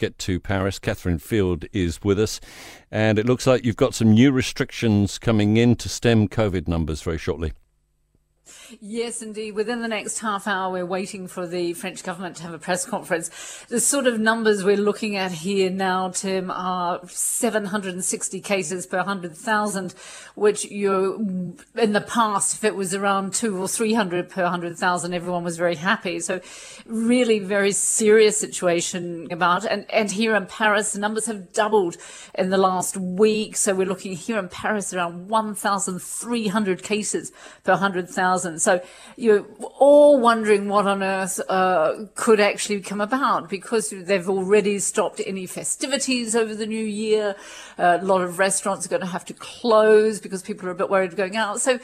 get to Paris. Catherine Field is with us. And it looks like you've got some new restrictions coming in to stem COVID numbers very shortly. Yes, indeed. Within the next half hour, we're waiting for the French government to have a press conference. The sort of numbers we're looking at here now, Tim, are 760 cases per 100,000, which in the past, if it was around 200 or 300 per 100,000, everyone was very happy. So really very serious situation about. And here in Paris, the numbers have doubled in the last week. So we're looking here in Paris around 1,300 cases per 100,000. So you're all wondering what on earth could actually come about, because they've already stopped any festivities over the new year. A lot of restaurants are going to have to close because people are a bit worried of going out. So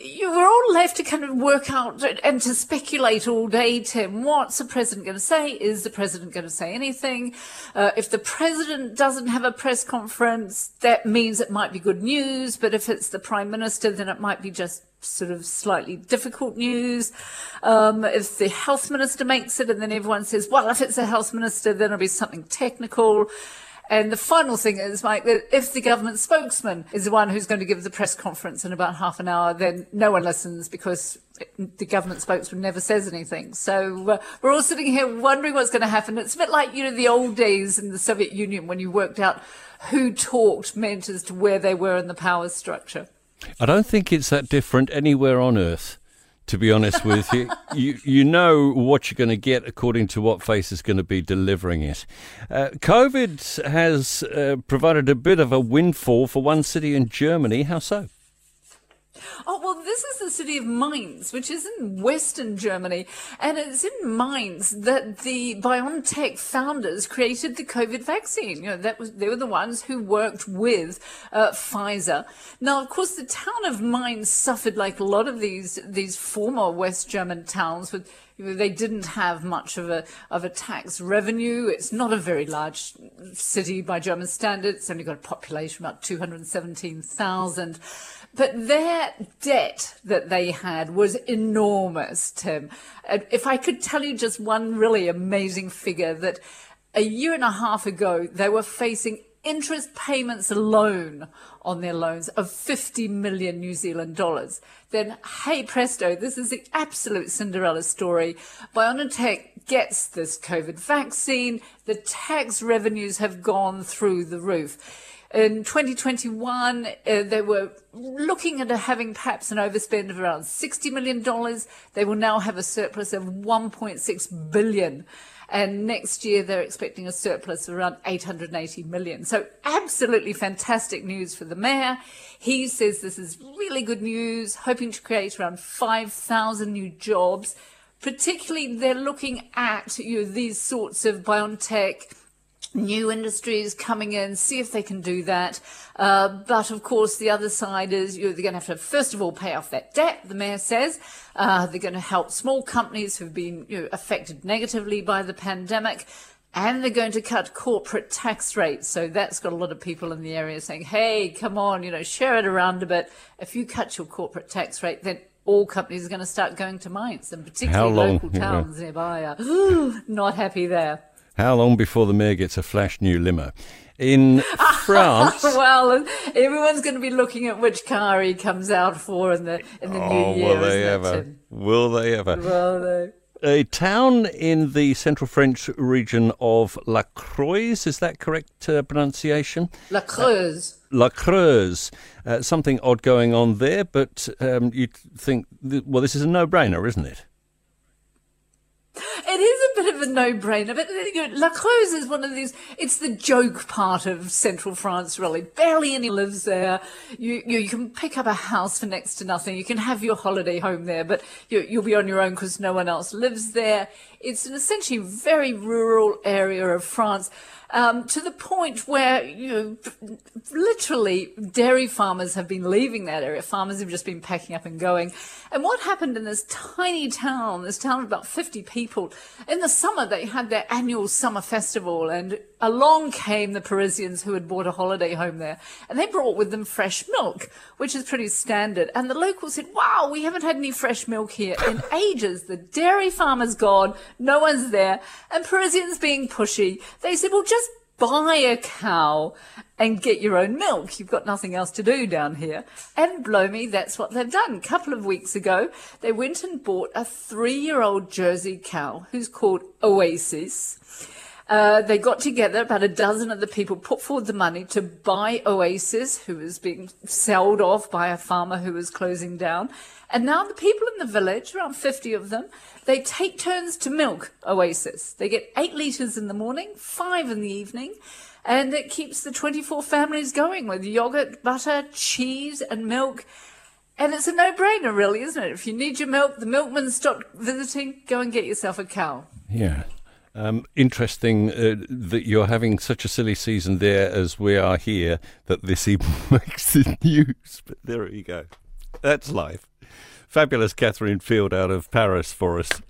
we're all left to kind of work out and to speculate all day, Tim. What's the president going to say? Is the president going to say anything? If the president doesn't have a press conference, that means it might be good news. But if it's the prime minister, then it might be just sort of slightly difficult news. If the health minister makes it, and then everyone says, well, if it's the health minister, then it'll be something technical. And the final thing is, Mike, that if the government spokesman is the one who's going to give the press conference in about half an hour, then no one listens, because the government spokesman never says anything. So we're all sitting here wondering what's going to happen. It's a bit like, you know, the old days in the Soviet Union when you worked out who talked meant as to where they were in the power structure. I don't think it's that different anywhere on Earth, to be honest with you. You know what you're going to get according to what face is going to be delivering it. COVID has provided a bit of a windfall for one city in Germany. How so? Oh, well, this is the city of Mainz, which is in Western Germany. And it's in Mainz that the BioNTech founders created the COVID vaccine. You know, they were the ones who worked with Pfizer. Now, of course, the town of Mainz suffered like a lot of these former West German towns with, they didn't have much of a tax revenue. It's not a very large city by German standards. It's only got a population about 217,000. But their debt that they had was enormous, Tim. If I could tell you just one really amazing figure, that a year and a half ago, they were facing interest payments alone on their loans of 50 million New Zealand dollars. Then, hey presto, this is the absolute Cinderella story. BioNTech gets this COVID vaccine. The tax revenues have gone through the roof. In 2021, they were looking at having perhaps an overspend of around $60 million. They will now have a surplus of $1.6 billion. And next year, they're expecting a surplus of around $880 million. So absolutely fantastic news for the mayor. He says this is really good news, hoping to create around 5,000 new jobs. Particularly, they're looking at these sorts of BioNTech new industries coming in, see if they can do that. But of course, the other side is they're going to, first of all, pay off that debt, the mayor says. They're going to help small companies who've been affected negatively by the pandemic. And they're going to cut corporate tax rates. So that's got a lot of people in the area saying, hey, come on, share it around a bit. If you cut your corporate tax rate, then all companies are going to start going to Mainz, and particularly local towns nearby are not happy there. How long before the mayor gets a flash new limo? In France... Well, everyone's going to be looking at which car he comes out for in the new year. Will they ever? A town in the central French region of La Creuse, is that correct pronunciation? La Creuse. La Creuse. Something odd going on there, but you'd think, this is a no-brainer, isn't it? It is a bit of a no-brainer, but La Creuse is one of these, it's the joke part of central France, really. Barely anyone lives there. You can pick up a house for next to nothing. You can have your holiday home there, but you'll be on your own because no one else lives there. It's an essentially very rural area of France, to the point where literally dairy farmers have been leaving that area. Farmers have just been packing up and going. And what happened in this tiny town, of about 50 people, in the summer they had their annual summer festival, and along came the Parisians who had bought a holiday home there, and they brought with them fresh milk, which is pretty standard. And the locals said, wow, we haven't had any fresh milk here in ages. The dairy farmer's gone. no one's there. And Parisians being pushy, they said, well, just buy a cow and get your own milk. You've got nothing else to do down here. And blow me, that's what they've done. A couple of weeks ago, they went and bought a 3-year-old Jersey cow who's called Oasis. They got together, about a dozen of the people put forward the money to buy Oasis, who was being sold off by a farmer who was closing down. And now the people in the village, around 50 of them, they take turns to milk Oasis. They get 8 litres in the morning, 5 in the evening, and it keeps the 24 families going with yogurt, butter, cheese and milk. And it's a no-brainer, really, isn't it? If you need your milk, the milkman stopped visiting, go and get yourself a cow. Yeah. Interesting that you're having such a silly season there as we are here, that this even makes the news. But there you go. That's life. Fabulous Catherine Field out of Paris for us.